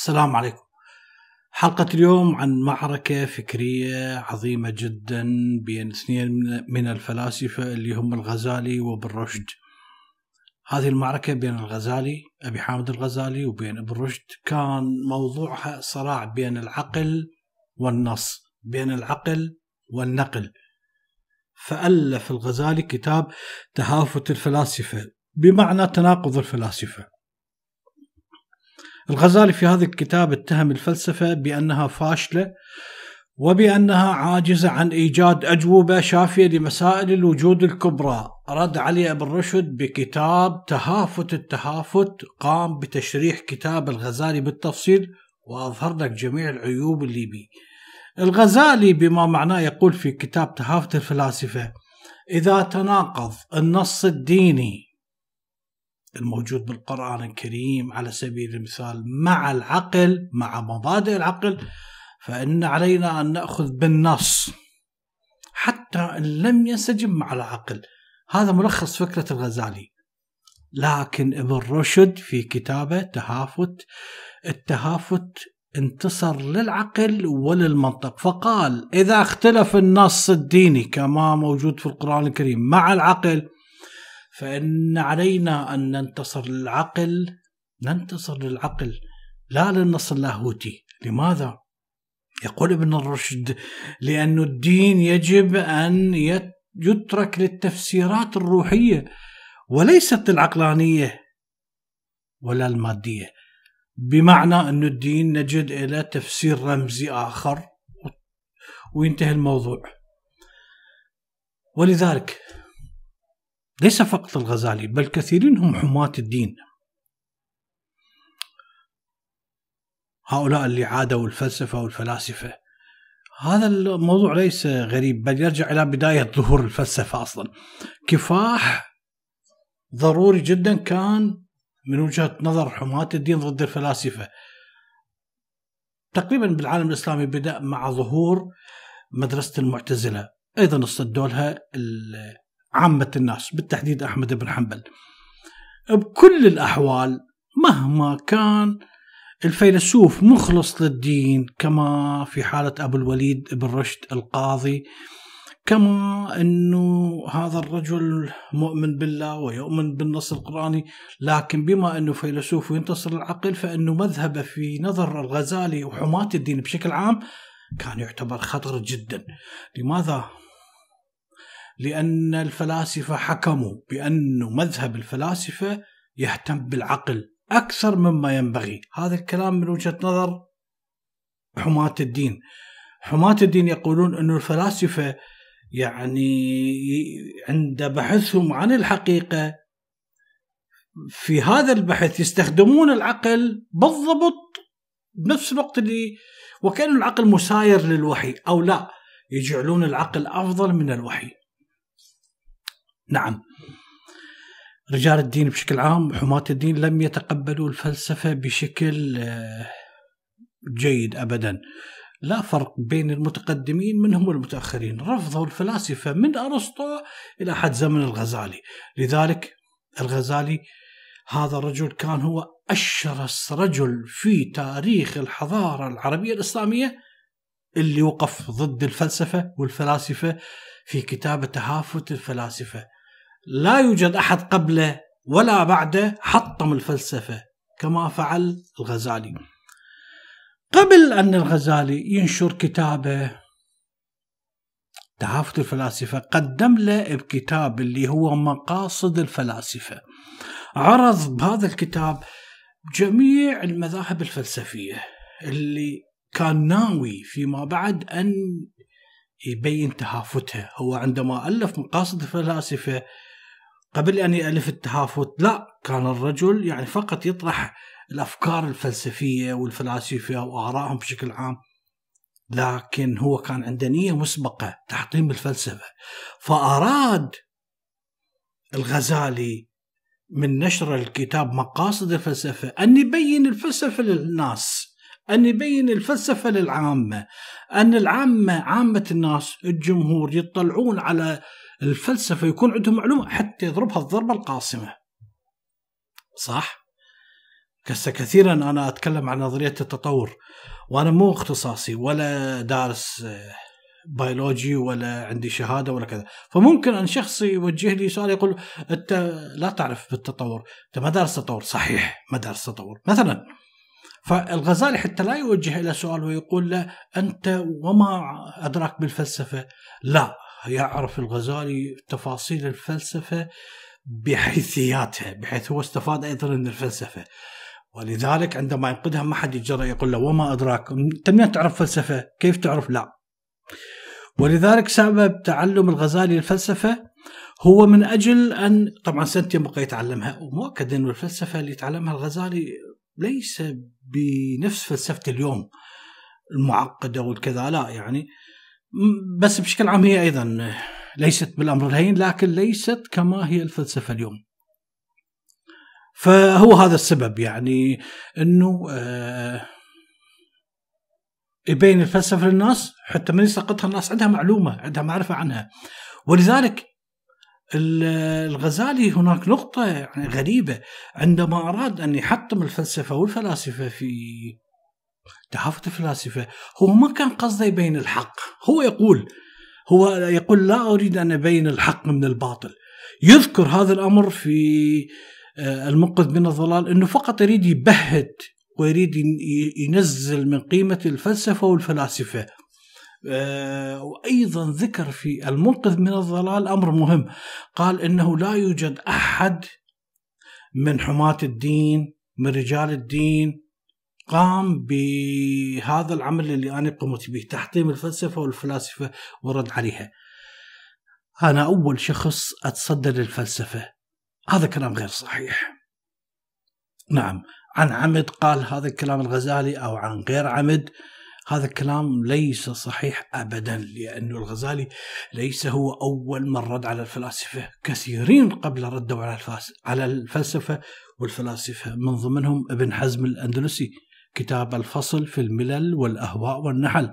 السلام عليكم. حلقة اليوم عن معركة فكرية عظيمة جدا بين اثنين من الفلاسفة اللي هم الغزالي وابن رشد. هذه المعركة بين الغزالي أبي حامد الغزالي وبين ابن رشد كان موضوعها صراع بين العقل والنص، بين العقل والنقل. فألف الغزالي كتاب تهافت الفلاسفة، بمعنى تناقض الفلاسفة. الغزالي في هذا الكتاب اتهم الفلسفة بأنها فاشلة وبأنها عاجزة عن إيجاد أجوبة شافية لمسائل الوجود الكبرى. رد عليه ابن رشد بكتاب تهافت التهافت، قام بتشريح كتاب الغزالي بالتفصيل وأظهر لك جميع العيوب اللي بيه. الغزالي بما معناه يقول في كتاب تهافت الفلاسفة: إذا تناقض النص الديني الموجود بالقرآن الكريم على سبيل المثال مع العقل، مع مبادئ العقل، فإن علينا أن نأخذ بالنص حتى إن لم ينسجم مع العقل. هذا ملخص فكرة الغزالي. لكن ابن رشد في كتابه تهافت التهافت انتصر للعقل وللمنطق، فقال إذا اختلف النص الديني كما موجود في القرآن الكريم مع العقل فإن علينا أن ننتصر للعقل لا للنص اللاهوتي. لماذا؟ يقول ابن رشد: لأن الدين يجب أن يترك للتفسيرات الروحية وليست العقلانية ولا المادية. بمعنى أن الدين نجد إلى تفسير رمزي آخر وينتهي الموضوع. ولذلك ليس فقط الغزالي بل كثيرين هم حماة الدين، هؤلاء اللي عادوا الفلسفة والفلاسفة. هذا الموضوع ليس غريب بل يرجع إلى بداية ظهور الفلسفة أصلا. كفاح ضروري جدا كان من وجهة نظر حماة الدين ضد الفلاسفة. تقريبا بالعالم الإسلامي بدأ مع ظهور مدرسة المعتزلة، أيضا اصطدوا لها عامة الناس بالتحديد أحمد بن حنبل. بكل الأحوال مهما كان الفيلسوف مخلص للدين، كما في حالة أبو الوليد ابن رشد القاضي، كما أنه هذا الرجل مؤمن بالله ويؤمن بالنص القرآني، لكن بما أنه فيلسوف وينتصر العقل فإنه مذهبه في نظر الغزالي وحماة الدين بشكل عام كان يعتبر خطر جدا. لماذا؟ لأن الفلاسفة حكموا بأن مذهب الفلاسفة يهتم بالعقل أكثر مما ينبغي. هذا الكلام من وجهة نظر حماة الدين. حماة الدين يقولون أن الفلاسفة عند بحثهم عن الحقيقة في هذا البحث يستخدمون العقل بالضبط بنفس الوقت اللي وكأن العقل مساير للوحي، أو لا، يجعلون العقل أفضل من الوحي. نعم، رجال الدين بشكل عام حماة الدين لم يتقبلوا الفلسفة بشكل جيد أبدا. لا فرق بين المتقدمين منهم والمتأخرين، رفضوا الفلاسفة من أرسطو إلى حد زمن الغزالي. لذلك الغزالي هذا الرجل كان هو أشرس رجل في تاريخ الحضارة العربية الإسلامية اللي وقف ضد الفلسفة والفلاسفة في كتاب تهافت الفلاسفة. لا يوجد أحد قبله ولا بعده حطم الفلسفة كما فعل الغزالي. قبل أن الغزالي ينشر كتابه تهافت الفلاسفة قدم له بكتاب اللي هو مقاصد الفلاسفة. عرض بهذا الكتاب جميع المذاهب الفلسفية اللي كان ناوي فيما بعد أن يبين تهافتها. هو عندما ألف مقاصد الفلاسفة قبل أن يألف التهافت لا، كان الرجل فقط يطرح الأفكار الفلسفية والفلاسفة وآرائهم بشكل عام، لكن هو كان عنده نية مسبقة تحطيم الفلسفة. فأراد الغزالي من نشر الكتاب مقاصد الفلسفة أن يبين الفلسفة للناس، أن يبين الفلسفة للعامة، أن عامة الناس الجمهور يطلعون على الفلسفة يكون عندهم معلومة حتى يضربها الضربة القاصمة. صح؟ كثيرا أنا أتكلم عن نظرية التطور، وأنا مو اختصاصي ولا دارس بيولوجي ولا عندي شهادة ولا كذا، فممكن أن شخص يوجه لي سؤال يقول أنت لا تعرف بالتطور، أنت ما دارس تطور. صحيح ما دارس تطور مثلا. فالغزالي حتى لا يوجه إلى سؤال ويقول له أنت وما أدراك بالفلسفة، لا، يعرف الغزالي تفاصيل الفلسفة بحيثياتها، بحيث هو استفاد أيضا من الفلسفة، ولذلك عندما ينقدها ما حد يتجرأ يقول له وما أدراك، أنت منين تعرف فلسفة، كيف تعرف؟ لا. ولذلك سبب تعلم الغزالي الفلسفة هو من أجل أن طبعا سنتين بقى يتعلمها، ومؤكد أن الفلسفة اللي يتعلمها الغزالي ليس بنفس فلسفة اليوم المعقدة والكذا، لا يعني، بس بشكل عام هي أيضا ليست بالأمر الهين، لكن ليست كما هي الفلسفة اليوم. فهو هذا السبب، يعني أنه يبين الفلسفة للناس، حتى من يسقطها الناس عندها معلومة، عندها معرفة عنها. ولذلك الغزالي هناك نقطة يعني غريبة، عندما أراد أن يحطم الفلسفة والفلاسفة في تهافت الفلاسفة، هو ما كان قصده يبين الحق، هو يقول لا أريد أن أبين الحق من الباطل. يذكر هذا الأمر في المنقذ من الضلال، أنه فقط يريد يبهت ويريد ينزل من قيمة الفلسفة والفلاسفة. وأيضا ذكر في المنقذ من الضلال أمر مهم، قال إنه لا يوجد أحد من حماة الدين، من رجال الدين، قام بهذا العمل اللي أنا قمت به، تحطيم الفلسفة والفلاسفة ورد عليها. أنا أول شخص أتصدى للفلسفة، هذا كلام غير صحيح. نعم، عن عمد قال هذا الكلام الغزالي أو عن غير عمد، هذا الكلام ليس صحيح أبدا، لأن الغزالي ليس هو أول من رد على الفلاسفة، كثيرين قبل ردوا على الفلسفة والفلاسفة، من ضمنهم ابن حزم الأندلسي، كتاب الفصل في الملل والأهواء والنحل،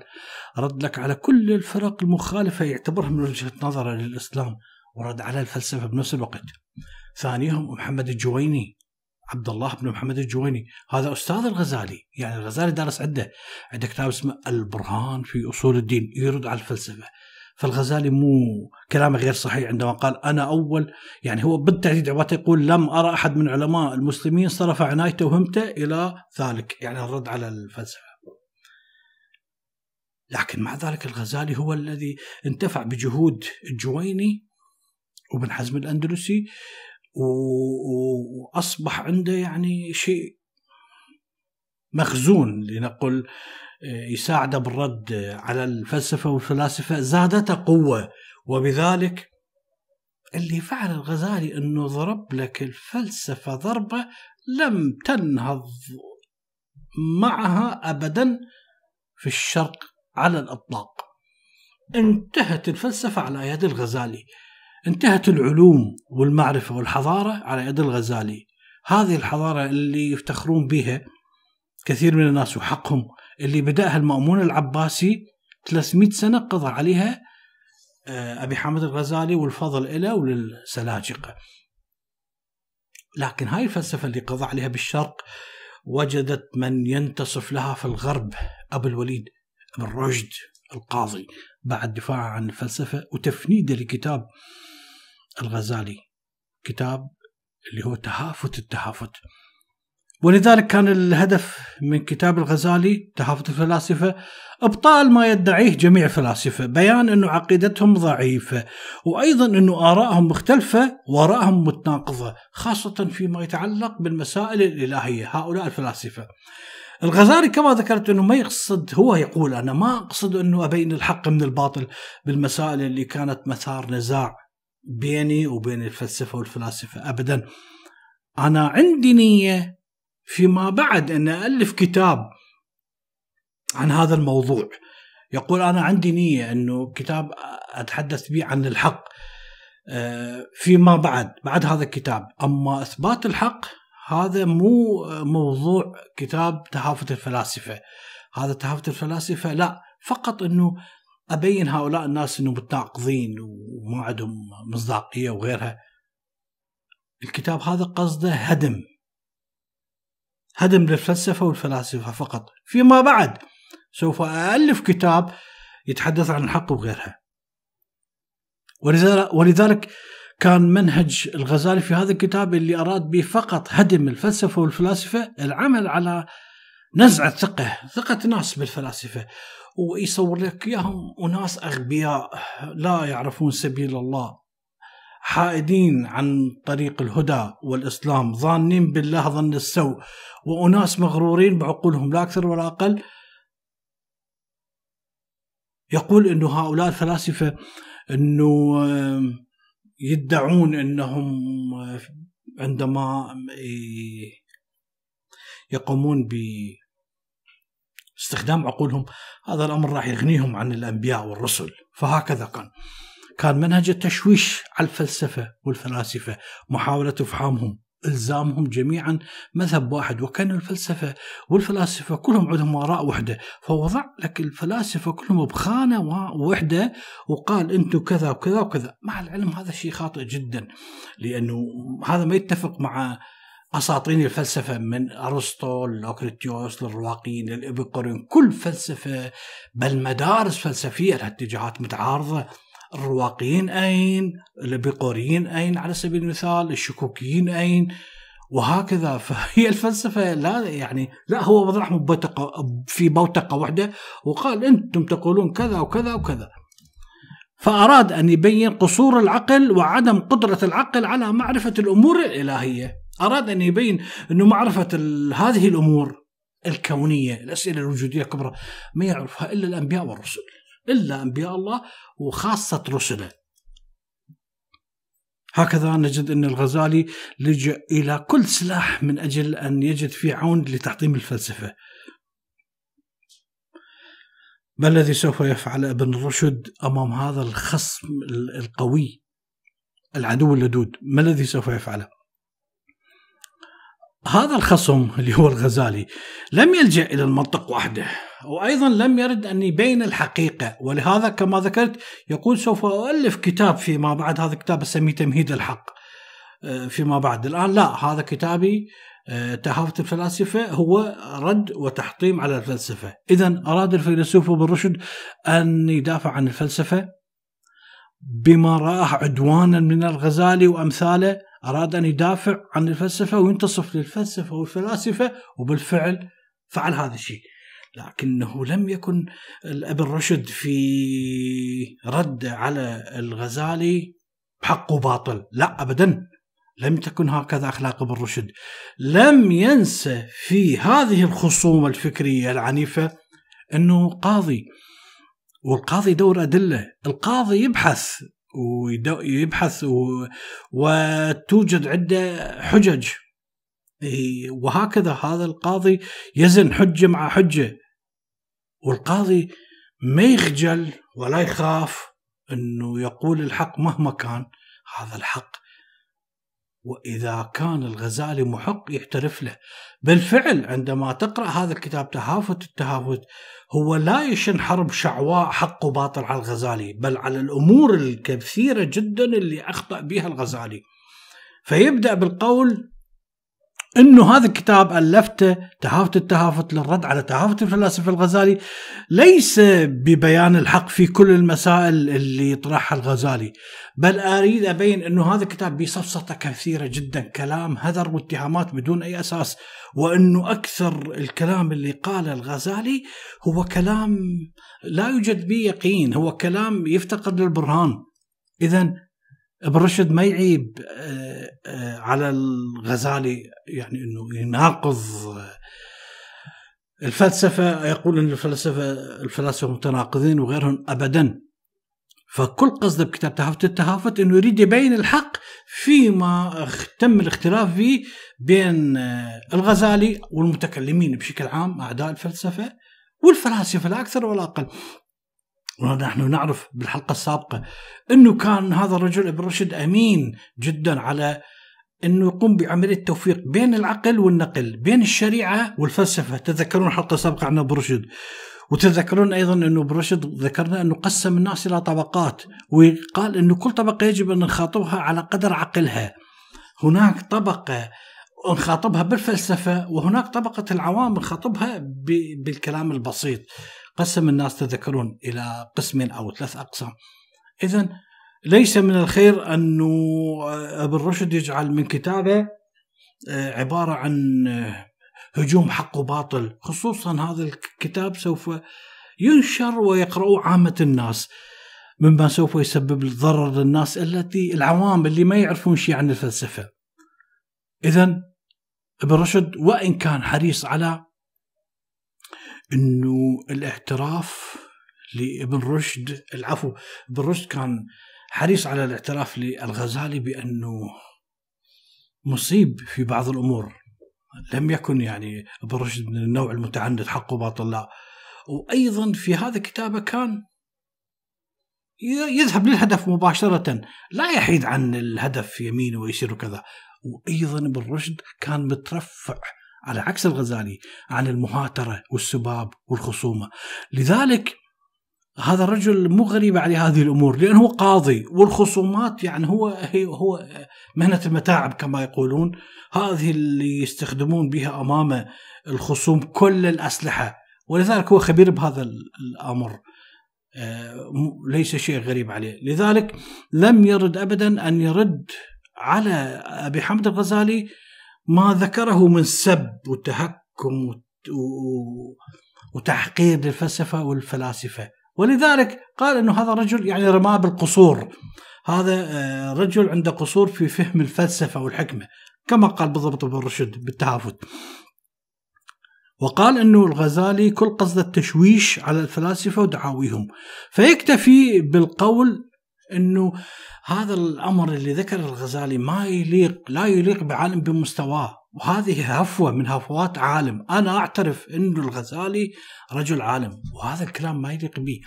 رد لك على كل الفرق المخالفة يعتبرها من وجهة نظره للإسلام، ورد على الفلسفة بنفس الوقت. ثانيهم محمد الجويني، عبد الله بن محمد الجويني، هذا أستاذ الغزالي، يعني الغزالي درس عنده كتاب اسمه البرهان في أصول الدين، يرد على الفلسفة. فالغزالي مو كلامه غير صحيح عندما قال أنا أول، يعني هو بالتحديد عبارة يقول لم أرى أحد من علماء المسلمين صرف عنايته وهمته إلى ذلك، يعني الرد على الفلسفة. لكن مع ذلك الغزالي هو الذي انتفع بجهود الجويني وابن حزم الأندلسي، وأصبح عنده يعني شيء مخزون لنقل يساعده بالرد على الفلسفة والفلاسفة، زادته قوة. وبذلك اللي فعل الغزالي أنه ضرب لك الفلسفة ضربة لم تنهض معها أبدا في الشرق على الإطلاق. انتهت الفلسفة على يد الغزالي، انتهت العلوم والمعرفة والحضارة على يد الغزالي. هذه الحضارة اللي يفتخرون بها كثير من الناس وحقهم، اللي بدأها المأمون العباسي 300 سنة قضى عليها أبي حامد الغزالي، والفضل إله وللسلاجقة. لكن هاي الفلسفة اللي قضى عليها بالشرق وجدت من ينتصف لها في الغرب، أبو الوليد ابن رشد القاضي، بعد دفاعه عن الفلسفة وتفنيده لكتاب الغزالي، كتاب اللي هو تهافت التهافت. ولذلك كان الهدف من كتاب الغزالي تهافت الفلاسفة إبطال ما يدعيه جميع الفلاسفة، بيان أنه عقيدتهم ضعيفة، وأيضا أنه آرائهم مختلفة وآرائهم متناقضة، خاصة فيما يتعلق بالمسائل الإلهية. هؤلاء الفلاسفة الغزالي كما ذكرت أنه ما يقصد، هو يقول أنا ما أقصد أنه أبين الحق من الباطل بالمسائل اللي كانت مثار نزاع بيني وبين الفلسفة والفلاسفة أبدا. أنا عندي نية فيما بعد أن ألف كتاب عن هذا الموضوع، يقول أنا عندي نية أنه كتاب أتحدث به عن الحق فيما بعد هذا الكتاب. أما إثبات الحق هذا مو موضوع كتاب تهافت الفلاسفة، هذا تهافت الفلاسفة لا، فقط أنه أبين هؤلاء الناس أنه متناقضين وما عندهم مصداقية وغيرها. الكتاب هذا قصده هدم هدم للفلسفة والفلاسفة فقط. فيما بعد سوف أألف كتاب يتحدث عن الحق وغيرها. ولذلك كان منهج الغزالي في هذا الكتاب اللي أراد به فقط هدم الفلسفة والفلاسفة، العمل على نزع ثقة ناس بالفلاسفة، ويصور لك إياهم وناس أغبياء لا يعرفون سبيل الله، حائدين عن طريق الهدى والإسلام، ظانين بالله ظن السوء، وأناس مغرورين بعقولهم لا أكثر ولا أقل. يقول أن هؤلاء الفلاسفة أنه يدعون أنهم عندما يقومون باستخدام عقولهم هذا الأمر راح يغنيهم عن الأنبياء والرسل. فهكذا كان منهج التشويش على الفلسفة والفلاسفة، محاولة إفحامهم، إلزامهم جميعا مذهب واحد، وكان الفلسفة والفلاسفة كلهم عندهم آراء واحدة، فوضع لك الفلاسفة كلهم بخانة واحدة وقال أنتم كذا وكذا وكذا. مع العلم هذا شيء خاطئ جدا، لأنه هذا ما يتفق مع أساطين الفلسفة من أرسطو لأوكريتيوس للرواقيين للإبيقوريين. كل فلسفة بل مدارس فلسفية لها اتجاهات متعارضة. الرواقيين أين؟ الإبيقوريين أين على سبيل المثال؟ الشكوكيين أين؟ وهكذا. فهي الفلسفة لا هو وضعهم في بوتقة واحدة وقال أنتم تقولون كذا وكذا وكذا. فأراد أن يبين قصور العقل وعدم قدرة العقل على معرفة الأمور الإلهية. أراد أن يبين أنه معرفة هذه الأمور الكونية، الأسئلة الوجودية الكبرى، ما يعرفها إلا الأنبياء والرسل، إلا أنبياء الله وخاصة رسله. هكذا نجد أن الغزالي لجأ إلى كل سلاح من أجل أن يجد في عون لتحطيم الفلسفة. ما الذي سوف يفعل ابن رشد أمام هذا الخصم القوي العدو اللدود؟ ما الذي سوف يفعله؟ هذا الخصم اللي هو الغزالي لم يلجأ إلى المنطق وحده، وأيضا لم يرد أن يبين الحقيقة، ولهذا كما ذكرت يقول سوف أؤلف كتاب فيما بعد. هذا الكتاب أسميه تمهيد الحق فيما بعد. الآن لا، هذا كتابي تهافت الفلاسفة هو رد وتحطيم على الفلسفة. إذن أراد الفيلسوف ابن رشد أن يدافع عن الفلسفة بما رآه عدوانا من الغزالي وأمثاله. أراد أن يدافع عن الفلسفة وينتصف للفلسفة والفلاسفة، وبالفعل فعل هذا الشيء. لكنه لم يكن ابن رشد في رد على الغزالي بحق وباطل، لا أبدا، لم تكن هكذا أخلاق ابن رشد. لم ينسى في هذه الخصومة الفكرية العنيفة أنه قاضي، والقاضي دور أدلة. القاضي يبحث وتوجد عدة حجج، وهكذا هذا القاضي يزن حجة مع حجة، والقاضي ما يخجل ولا يخاف أنه يقول الحق مهما كان هذا الحق. وإذا كان الغزالي محق يعترف له. بالفعل عندما تقرأ هذا الكتاب تهافت التهافت هو لا يشن حرب شعواء حق وباطل على الغزالي، بل على الأمور الكثيرة جدا اللي أخطأ بها الغزالي. فيبدأ بالقول أنه هذا الكتاب ألفته تهافت التهافت للرد على تهافت الفلاسفة الغزالي، ليس ببيان الحق في كل المسائل اللي يطرحها الغزالي، بل أريد أبين أنه هذا الكتاب بصفصطة كثيرة جدا، كلام هذر واتهامات بدون أي أساس، وأنه أكثر الكلام اللي قاله الغزالي هو كلام لا يوجد به يقين، هو كلام يفتقد للبرهان. إذن ابن رشد ما يعيب على الغزالي انه يناقض الفلسفة، يقول ان الفلاسفة متناقضين وغيرهم، ابدا. فكل قصده بكتاب تهافت التهافت انه يريد يبين الحق فيما تم الاختلاف فيه بين الغزالي والمتكلمين بشكل عام، اعداء الفلسفة والفلاسفة لا اكثر ولا اقل. ونحن نعرف بالحلقة السابقة أنه كان هذا الرجل ابن رشد أمين جدا على أنه يقوم بعملية التوفيق بين العقل والنقل، بين الشريعة والفلسفة. تذكرون الحلقة السابقة عن ابن رشد، وتذكرون أيضا أنه ابن رشد ذكرنا أنه قسم الناس إلى طبقات، وقال أنه كل طبقة يجب أن نخاطبها على قدر عقلها. هناك طبقة نخاطبها بالفلسفة، وهناك طبقة العوام نخاطبها بالكلام البسيط. قسم الناس تذكرون إلى قسمين أو ثلاث أقسام. إذن ليس من الخير أنه ابن رشد يجعل من كتابه عبارة عن هجوم حق وباطل، خصوصا هذا الكتاب سوف ينشر ويقرأه عامة الناس، مما سوف يسبب ضرر للناس التي العوام اللي ما يعرفون شيء عن الفلسفة. إذن ابن رشد وإن كان حريص على أنه الاعتراف لابن رشد، العفو، ابن رشد كان حريص على الاعتراف للغزالي بأنه مصيب في بعض الأمور، لم يكن يعني ابن رشد من النوع المتعنت حق وباطل، لا. وأيضا في هذا كتابه كان يذهب للهدف مباشرة، لا يحيد عن الهدف يمين ويسير وكذا. وأيضا ابن رشد كان مترفع على عكس الغزالي عن المهاترة والسباب والخصومة، لذلك هذا الرجل مو غريب عليه هذه الأمور، لأنه قاضي، والخصومات يعني هو مهنة المتاعب كما يقولون، هذه اللي يستخدمون بها أمام الخصوم كل الأسلحة، ولذلك هو خبير بهذا الأمر، ليس شيء غريب عليه. لذلك لم يرد أبدا أن يرد على أبي حامد الغزالي ما ذكره من سب وتهكم وتحقير للفلسفة والفلاسفة، ولذلك قال أنه هذا رجل يعني رماه بالقصور، هذا رجل عنده قصور في فهم الفلسفة والحكمة، كما قال بالضبط ابن رشد بالتهافت. وقال أنه الغزالي كل قصد التشويش على الفلاسفة ودعاويهم، فيكتفي بالقول أنه هذا الأمر اللي ذكر الغزالي ما يليق، لا يليق بعالم بمستواه، وهذه هفوة من هفوات عالم. أنا أعترف أن الغزالي رجل عالم، وهذا الكلام ما يليق به،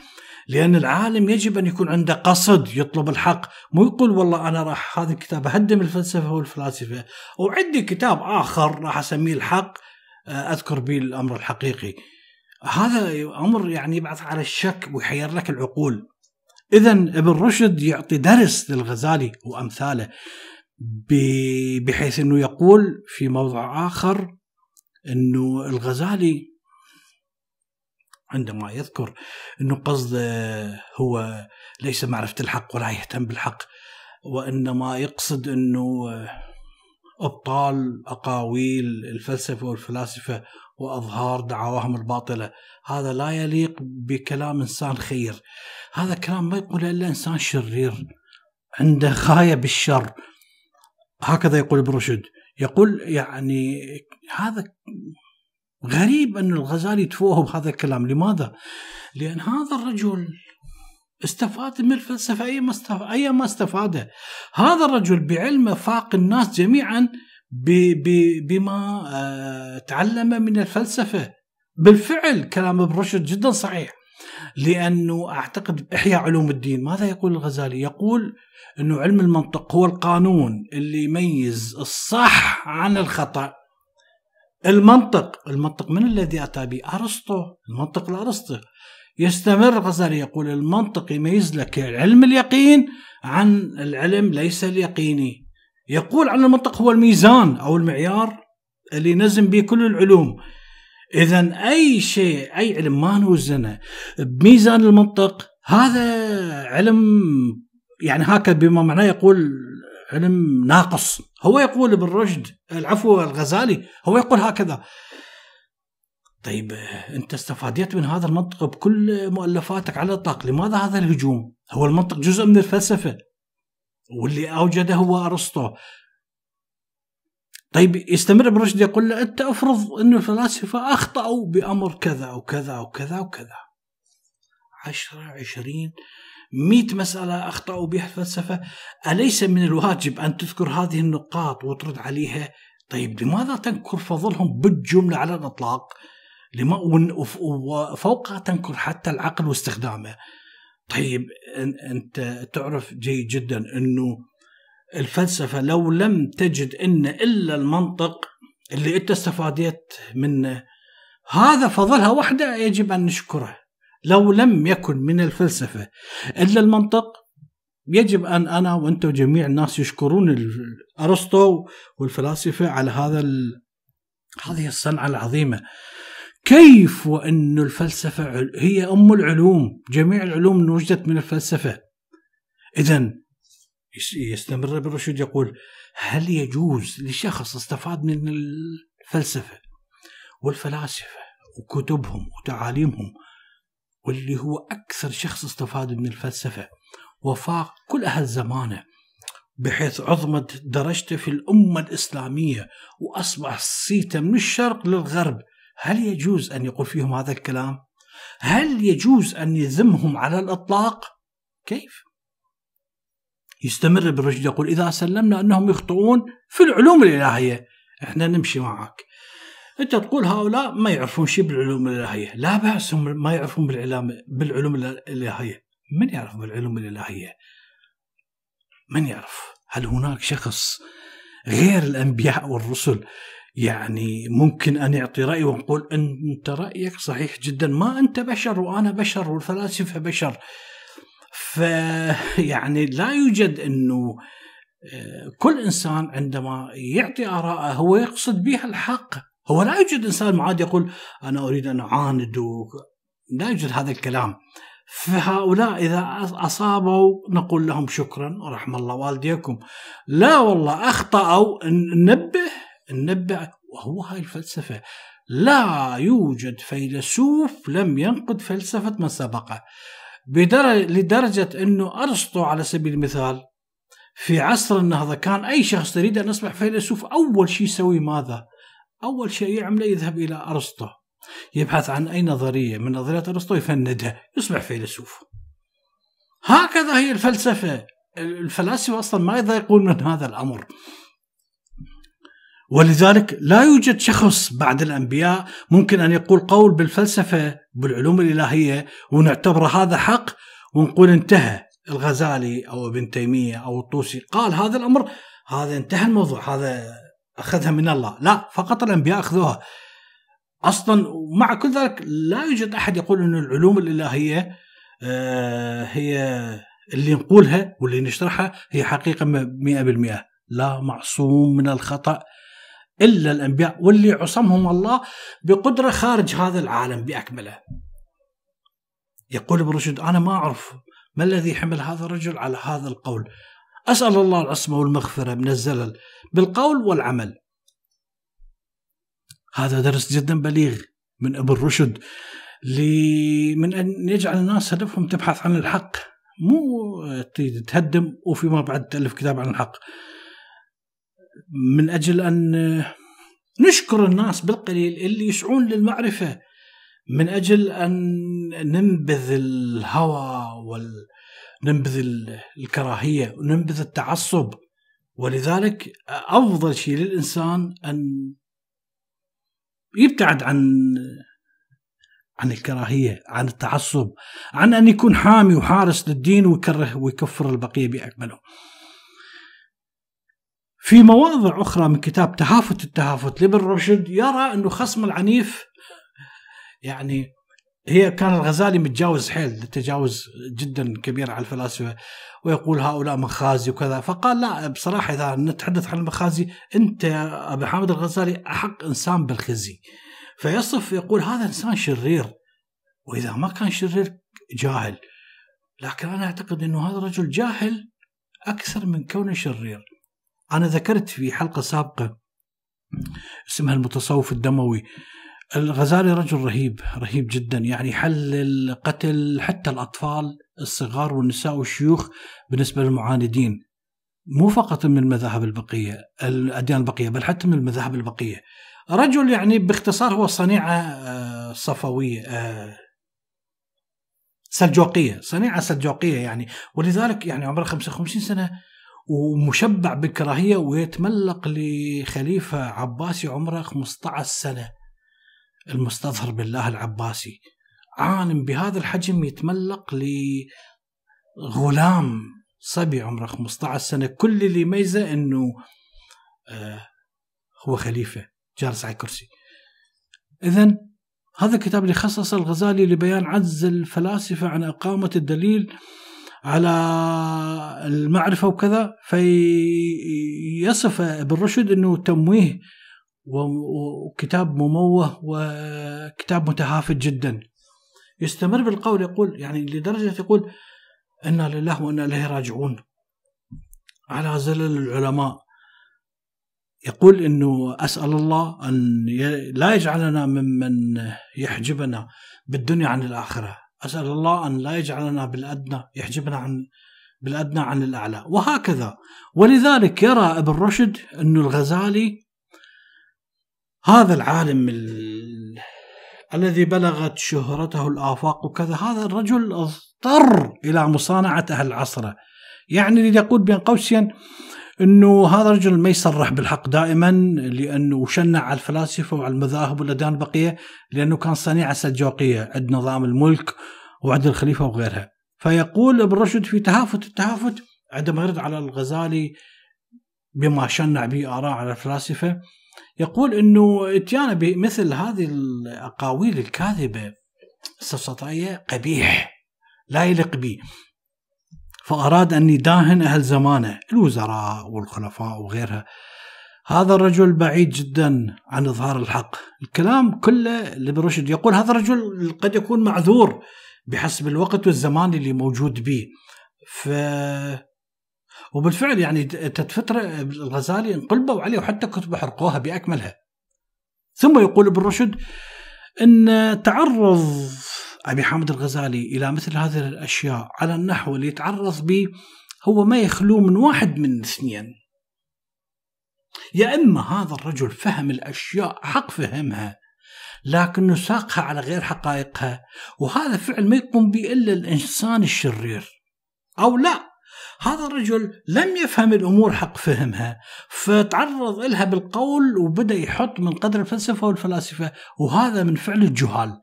لأن العالم يجب أن يكون عنده قصد يطلب الحق، مو يقول والله أنا راح هذا الكتاب أهدم الفلسفة والفلاسفة، وعندي كتاب آخر راح أسميه الحق أذكر به الأمر الحقيقي. هذا أمر يعني يبعث على الشك ويحير لك العقول. إذن ابن رشد يعطي درس للغزالي وأمثاله، بحيث أنه يقول في موضع آخر أنه الغزالي عندما يذكر أنه قصده هو ليس معرفة الحق ولا يهتم بالحق، وإنما يقصد أنه أبطال أقاويل الفلسفة والفلاسفة وأظهار دعواهم الباطلة، هذا لا يليق بكلام إنسان خير، هذا كلام ما يقوله إلا إنسان شرير عنده غاية بالشر، هكذا يقول ابن رشد. يقول يعني هذا غريب أن الغزالي تفوه بهذا الكلام، لماذا؟ لأن هذا الرجل استفاد من الفلسفة أي ما استفاده، هذا الرجل بعلمه فاق الناس جميعا بما تعلم من الفلسفة. بالفعل كلام ابن رشد جدا صحيح، لأنه أعتقد إحياء علوم الدين ماذا يقول الغزالي؟ يقول أنه علم المنطق هو القانون اللي يميز الصح عن الخطأ. المنطق من الذي أتى به؟ أرسطو، المنطق الأرسطو. يستمر غزالي يقول المنطق يميز لك علم اليقين عن العلم ليس اليقيني. يقول عن المنطق هو الميزان أو المعيار اللي نزم به كل العلوم. إذن أي شيء، أي علم ما نوزنه بميزان المنطق، هذا علم يعني هكذا بما معناه يقول علم ناقص. هو يقول ابن رشد، العفو الغزالي، هو يقول هكذا. طيب أنت استفاديت من هذا المنطق بكل مؤلفاتك على الإطلاق، لماذا هذا الهجوم؟ هو المنطق جزء من الفلسفة واللي أوجده هو أرسطو. طيب يستمر ابن رشد يقول له أنت أفرض أن الفلاسفة أخطأوا بأمر كذا وكذا وكذا وكذا، 10، 20، 100 مسألة أخطأوا بها الفلسفة، أليس من الواجب أن تذكر هذه النقاط وترد عليها؟ طيب لماذا تنكر فضلهم بالجملة على الإطلاق؟ وفوقها تنكر حتى العقل واستخدامه. طيب أنت تعرف جيد جدا أنه الفلسفة لو لم تجد إن إلا المنطق اللي أنت استفاديت منه، هذا فضلها وحده يجب أن نشكره. لو لم يكن من الفلسفة إلا المنطق يجب أن أنا وأنتم جميع الناس يشكرون أرسطو والفلاسفة على هذه الصنعة العظيمة. كيف وأن الفلسفة هي أم العلوم، جميع العلوم وجدت من الفلسفة. إذن يستمر ابن رشد يقول: هل يجوز لشخص استفاد من الفلسفة والفلاسفة وكتبهم وتعاليمهم، واللي هو أكثر شخص استفاد من الفلسفة وفاق كل أهل زمانه، بحيث عظمت درجته في الأمة الإسلامية وأصبح صيته من الشرق للغرب، هل يجوز أن يقول فيهم هذا الكلام؟ هل يجوز أن يذمهم على الإطلاق؟ كيف؟ يستمر ابن رشد يقول: إذا سلمنا أنهم يخطئون في العلوم الإلهية، إحنا نمشي معك. أنت تقول هؤلاء ما يعرفون شيء بالعلوم الإلهية، لا بأس هم ما يعرفون بالعلوم الإلهية. من يعرف بالعلوم الإلهية؟ من يعرف؟ هل هناك شخص غير الأنبياء والرسل يعني ممكن أن يعطي رأي ونقول أنت رأيك صحيح جدا، ما أنت بشر وأنا بشر والفلاسفة بشر؟ فيعني لا يوجد أنه كل إنسان عندما يعطي آراءه هو يقصد بها الحق. هو لا يوجد إنسان معاد يقول أنا أريد أن أعاند، لا يوجد هذا الكلام. فهؤلاء إذا أصابوا نقول لهم شكرا ورحم الله والديكم، لا والله أخطأوا ننبه. وهو هاي الفلسفة، لا يوجد فيلسوف لم ينقد فلسفة ما سبقه، لدرجة أنه أرسطو على سبيل المثال في عصر النهضة كان أي شخص يريد أن يصبح فيلسوف أول شيء يسوي ماذا؟ أول شيء يعمله يذهب إلى أرسطو، يبحث عن أي نظرية من نظريات أرسطو يفندها، يصبح فيلسوف. هكذا هي الفلسفة، الفلاسفة أصلا ما يضايقون من هذا الأمر. ولذلك لا يوجد شخص بعد الأنبياء ممكن أن يقول قول بالفلسفة بالعلوم الإلهية ونعتبر هذا حق ونقول انتهى. الغزالي أو ابن تيمية أو الطوسي قال هذا الأمر، هذا انتهى الموضوع، هذا أخذها من الله. لا، فقط الأنبياء أخذوها أصلا. ومع كل ذلك لا يوجد أحد يقول أن العلوم الإلهية هي اللي نقولها واللي نشرحها هي حقيقة 100%، لا، معصوم من الخطأ إلا الأنبياء واللي عصمهم الله بقدرة خارج هذا العالم بأكمله. يقول ابن رشد: أنا ما أعرف ما الذي حمل هذا الرجل على هذا القول، أسأل الله العصمة والمغفرة من الزلل بالقول والعمل. هذا درس جدا بليغ من ابن رشد، من أن يجعل الناس هدفهم تبحث عن الحق، مو تهدم وفيما بعد تألف كتاب عن الحق، من أجل أن نشكر الناس بالقليل اللي يسعون للمعرفة، من أجل أن ننبذ الهوى وننبذ الكراهية وننبذ التعصب. ولذلك أفضل شيء للإنسان أن يبتعد عن الكراهية، عن التعصب، عن أن يكون حامي وحارس للدين ويكره ويكفر البقية بأكمله. في مواضع أخرى من كتاب تهافت التهافت لابن رشد يرى أنه خصم العنيف، يعني هي كان الغزالي متجاوز حيل، تجاوز جدا كبير على الفلاسفة ويقول هؤلاء مخازي وكذا، فقال لا، بصراحة إذا نتحدث عن المخازي أنت يا أبو حامد الغزالي أحق إنسان بالخزي، فيصف يقول هذا إنسان شرير، وإذا ما كان شرير جاهل، لكن أنا أعتقد أنه هذا الرجل جاهل أكثر من كونه شرير. أنا ذكرت في حلقة سابقة اسمها المتصوف الدموي، الغزالي رجل رهيب، رهيب جدا، يعني حلل قتل حتى الأطفال الصغار والنساء والشيوخ بالنسبة للمعاندين، مو فقط من المذاهب البقية الأديان البقية، بل حتى من المذاهب البقية. رجل يعني باختصار هو صنيعة صفوية سلجوقية، صنيعة سلجوقية يعني، ولذلك يعني عمره 55 سنة ومشبع بالكراهية، ويتملق لخليفة عباسي عمره 15 سنة، المستظهر بالله العباسي، عالم بهذا الحجم يتملق لغلام صبي عمره 15 سنة، كل اللي يميزه أنه هو خليفة جالس على كرسي. إذن هذا الكتاب اللي خصص الغزالي لبيان عجز الفلاسفة عن إقامة الدليل على المعرفة وكذا، فيصف ابن رشد أنه تمويه وكتاب مموه وكتاب متهافت جدا. يستمر بالقول، يقول يعني لدرجة يقول إنا لله وإنا إليه راجعون على زلل العلماء. يقول أنه أسأل الله أن لا يجعلنا ممن يحجبنا بالدنيا عن الآخرة، أسأل الله أن لا يجعلنا بالأدنى يحجبنا عن بالأدنى عن الأعلى، وهكذا. ولذلك يرى ابن رشد أن الغزالي هذا العالم الذي بلغت شهرته الآفاق وكذا، هذا الرجل اضطر إلى مصانعة أهل عصره. يعني ليقول بين قوسين أنه هذا الرجل ما يصرح بالحق دائما، لأنه شنع على الفلاسفة وعلى المذاهب والأديان البقية، لأنه كان صنيع السلجوقية، عند نظام الملك وعند الخليفة وغيرها. فيقول ابن رشد في تهافت التهافت عندما يرد على الغزالي بما شنع به آراء على الفلاسفة، يقول أنه اتيانا بمثل هذه الأقاويل الكاذبة السفسطائية قبيح لا يليق به، فأراد أن يداهن أهل زمانه الوزراء والخلفاء وغيرها. هذا الرجل بعيد جدا عن إظهار الحق. الكلام كله لابن رشد، يقول هذا الرجل قد يكون معذور بحسب الوقت والزمان اللي موجود به. وبالفعل يعني تتفترة الغزالي انقلبوا عليه وحتى كتبه حرقوها بأكملها. ثم يقول ابن رشد أن تعرض أبي حامد الغزالي إلى مثل هذه الأشياء على النحو اللي يتعرض به هو ما يخلو من واحد من اثنين، يا إما هذا الرجل فهم الأشياء حق فهمها لكنه ساقها على غير حقائقها، وهذا فعل ما يقوم به إلا الإنسان الشرير، أو لا هذا الرجل لم يفهم الأمور حق فهمها فتعرض إلها بالقول وبدأ يحط من قدر الفلسفة والفلاسفة، وهذا من فعل الجهال.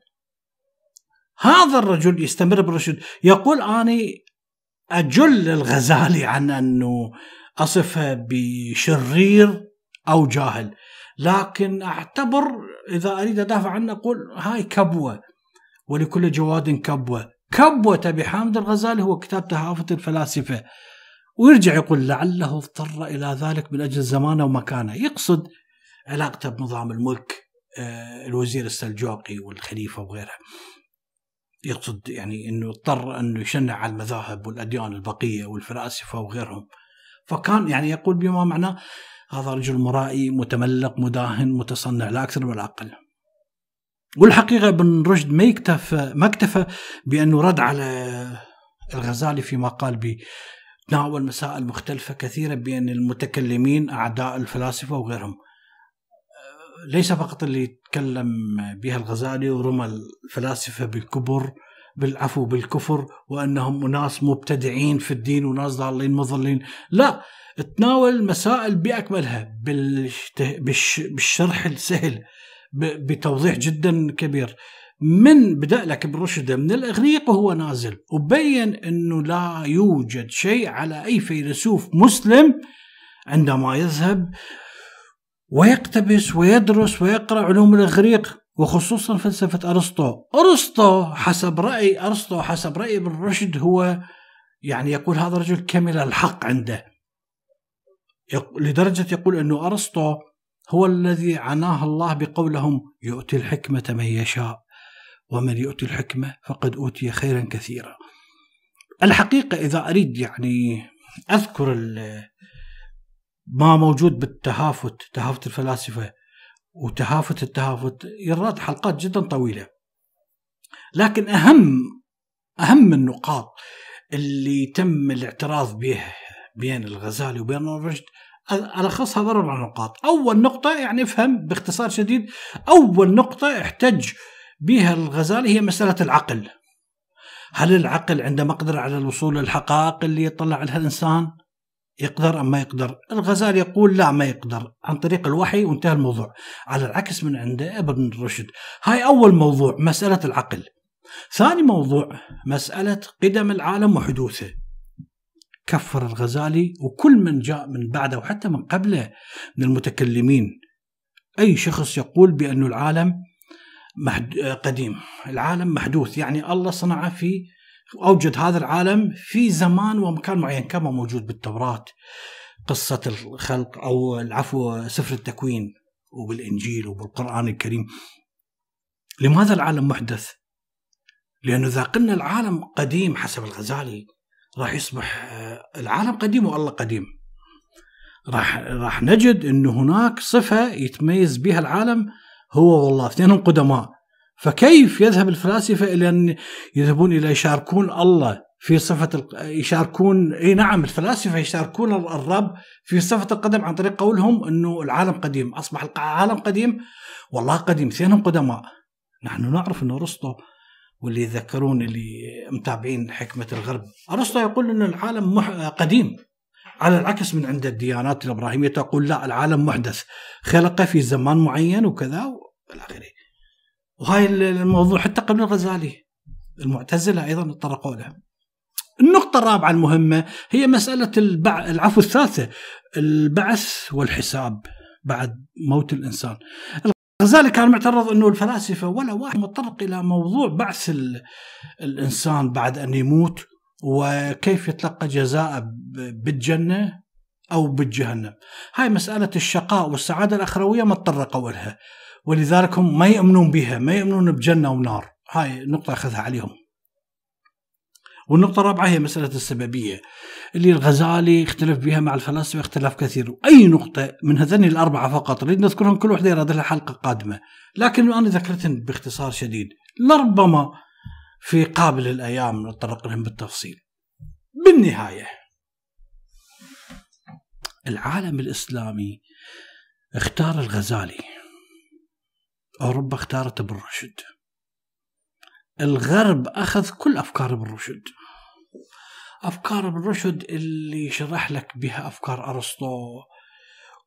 هذا الرجل يستمر بالرشد، يقول أني أجل الغزالي عن أنه أصفه بشرير أو جاهل، لكن أعتبر إذا أريد أدافع عنه أقول هاي كبوة ولكل جواد كبوة. كبوة أبي حامد الغزالي هو كتاب تهافت الفلاسفة. ويرجع يقول لعله اضطر إلى ذلك من أجل زمانه ومكانه، يقصد علاقته بنظام الملك الوزير السلجوقي والخليفة وغيرها، يقصد يعني أنه اضطر أنه يشنع على المذاهب والأديان البقية والفلاسفة وغيرهم. فكان يعني يقول بما معناه هذا رجل مرائي متملق مداهن متصنع لا أكثر ولا أقل. والحقيقة ابن رشد ما اكتفى بأنه رد على الغزالي فيما قال به، تناول مسائل مختلفة كثيرة بين المتكلمين أعداء الفلاسفة وغيرهم، ليس فقط اللي يتكلم بها الغزالي ورمى الفلاسفة بالكفر وأنهم ناس مبتدعين في الدين وناس ضالين مضلين، لا، تناول مسائل بأكملها بالشرح السهل بتوضيح جدا كبير. من بدأ لك ابن رشد من الإغريق وهو نازل، وبين أنه لا يوجد شيء على أي فيلسوف مسلم عندما يذهب ويقتبس ويدرس ويقرأ علوم الإغريق وخصوصا فلسفة أرسطو. أرسطو حسب رأي ابن رشد هو يعني يقول هذا الرجل كمل الحق عنده، لدرجة يقول أنه أرسطو هو الذي عناه الله بقولهم يؤتي الحكمة من يشاء ومن يؤتي الحكمة فقد أوتي خيرا كثيرا. الحقيقة إذا أريد يعني أذكر ما موجود بالتهافت، تهافت الفلاسفة وتهافت التهافت، يراد حلقات جدا طويلة، لكن أهم النقاط اللي تم الاعتراض به بين الغزالي وبين الرشد ألخصها بأربع نقاط. أول نقطة يعني افهم باختصار شديد، أول نقطة احتج بها الغزالي هي مسألة العقل. هل العقل عنده مقدرة على الوصول للحقائق اللي يطلع عليها الإنسان؟ يقدر أم ما يقدر؟ الغزالي يقول لا، ما يقدر عن طريق الوحي، وانتهى الموضوع، على العكس من عند ابن رشد. هاي أول موضوع، مسألة العقل. ثاني موضوع مسألة قدم العالم وحدوثه. كفر الغزالي وكل من جاء من بعده وحتى من قبله من المتكلمين أي شخص يقول بأن العالم قديم، العالم محدوث، يعني الله صنعه في أوجد هذا العالم في زمان ومكان معين كما موجود بالتوراة قصة الخلق أو العفو سفر التكوين وبالإنجيل وبالقرآن الكريم. لماذا العالم محدث؟ لأنه إذا قلنا العالم قديم حسب الغزالي راح يصبح العالم قديم والله قديم. راح نجد أن هناك صفة يتميز بها العالم هو والله، اثنينهم قدماء، فكيف يذهب الفلاسفة إلى أن يذهبون إلى يشاركون الله في صفة يشاركون نعم الفلاسفة يشاركون الرب في صفة القدم عن طريق قولهم أنه العالم قديم، أصبح العالم قديم والله قديم، اثنينهم قدماء. نحن نعرف أن أرسطو واللي يذكرون اللي متابعين حكمة الغرب، أرسطو يقول أن العالم قديم، على العكس من عند الديانات الإبراهيمية تقول لا العالم محدث خلق في زمان معين وكذا والآخره. وهاي الموضوع حتى قبل الغزالي المعتزلة أيضا اتطرقوا له. النقطة الرابعة المهمة هي مسألة العفو الثالثة، البعث والحساب بعد موت الإنسان. الغزالي كان معترض أنه الفلاسفة ولا واحد متطرق إلى موضوع بعث الإنسان بعد أن يموت وكيف يتلقى جزاء بالجنة أو بالجهنم. هاي مسألة الشقاء والسعادة الأخروية ما تطرقوا لها، ولذلك هم ما يؤمنون بها، ما يؤمنون بجنة ونار. هاي نقطة أخذها عليهم. والنقطة الرابعة هي مسألة السببية اللي الغزالي اختلف بها مع الفلاسفة اختلاف كثير. أي نقطة من هذين الأربعة فقط اللي نذكرهم كل واحدة يراد لها حلقة قادمة، لكن أنا ذكرتهم باختصار شديد، لربما في قابل الأيام نتطرق لهم بالتفصيل. بالنهاية العالم الإسلامي اختار الغزالي، أوروبا اختارت ابن رشد، الغرب أخذ كل أفكار ابن رشد، أفكار ابن رشد اللي شرح لك بها أفكار أرسطو،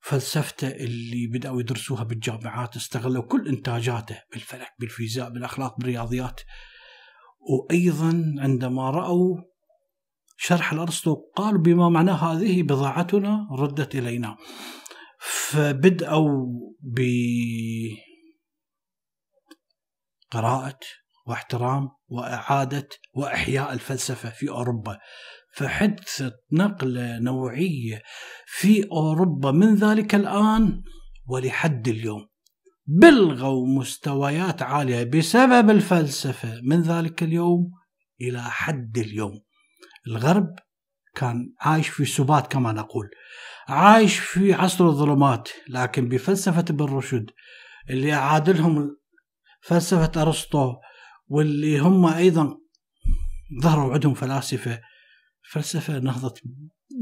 فلسفته اللي بدأوا يدرسوها بالجامعات، استغلوا كل إنتاجاته بالفلك بالفيزياء بالأخلاق بالرياضيات. وأيضا عندما رأوا شرح الأرسطو قالوا بما معناه هذه بضاعتنا ردت إلينا، فبدأوا بقراءة واحترام وإعادة وإحياء الفلسفة في أوروبا، فحدثت نقلة نوعية في أوروبا من ذلك الآن ولحد اليوم. بلغوا مستويات عالية بسبب الفلسفة من ذلك اليوم إلى حد اليوم. الغرب كان عايش في سبات كما نقول، عايش في عصر الظلمات، لكن بفلسفة ابن رشد اللي عادلهم فلسفة أرسطو واللي هم أيضا ظهروا عندهم فلاسفة، فلسفة نهضت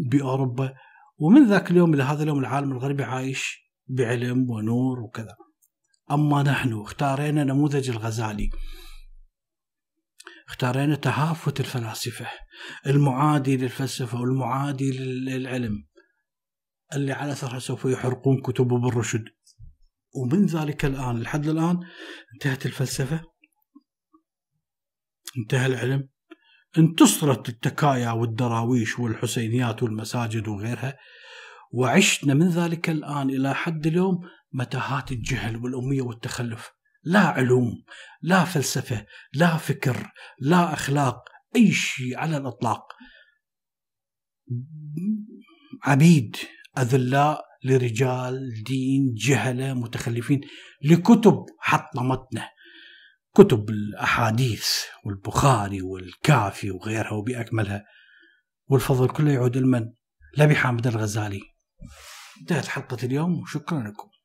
بأوروبا، ومن ذاك اليوم إلى هذا اليوم العالم الغربي عايش بعلم ونور وكذا. أما نحن اختارينا نموذج الغزالي، اختارينا تهافت الفلاسفة المعادي للفلسفة والمعادي للعلم اللي على أثرها سوف يحرقون كتب ابن رشد. ومن ذلك الآن لحد الآن انتهت الفلسفة، انتهى العلم، انتصرت التكايا والدراويش والحسينيات والمساجد وغيرها، وعشنا من ذلك الآن إلى حد اليوم متاهات الجهل والأمية والتخلف. لا علوم، لا فلسفة، لا فكر، لا أخلاق، أي شيء على الإطلاق. عبيد أذلاء لرجال دين جهلة متخلفين لكتب حطمتنا، كتب الأحاديث والبخاري والكافي وغيرها وبأكملها، والفضل كله يعود لمن؟ لأبي حامد الغزالي. انتهت حلقة اليوم وشكرا لكم.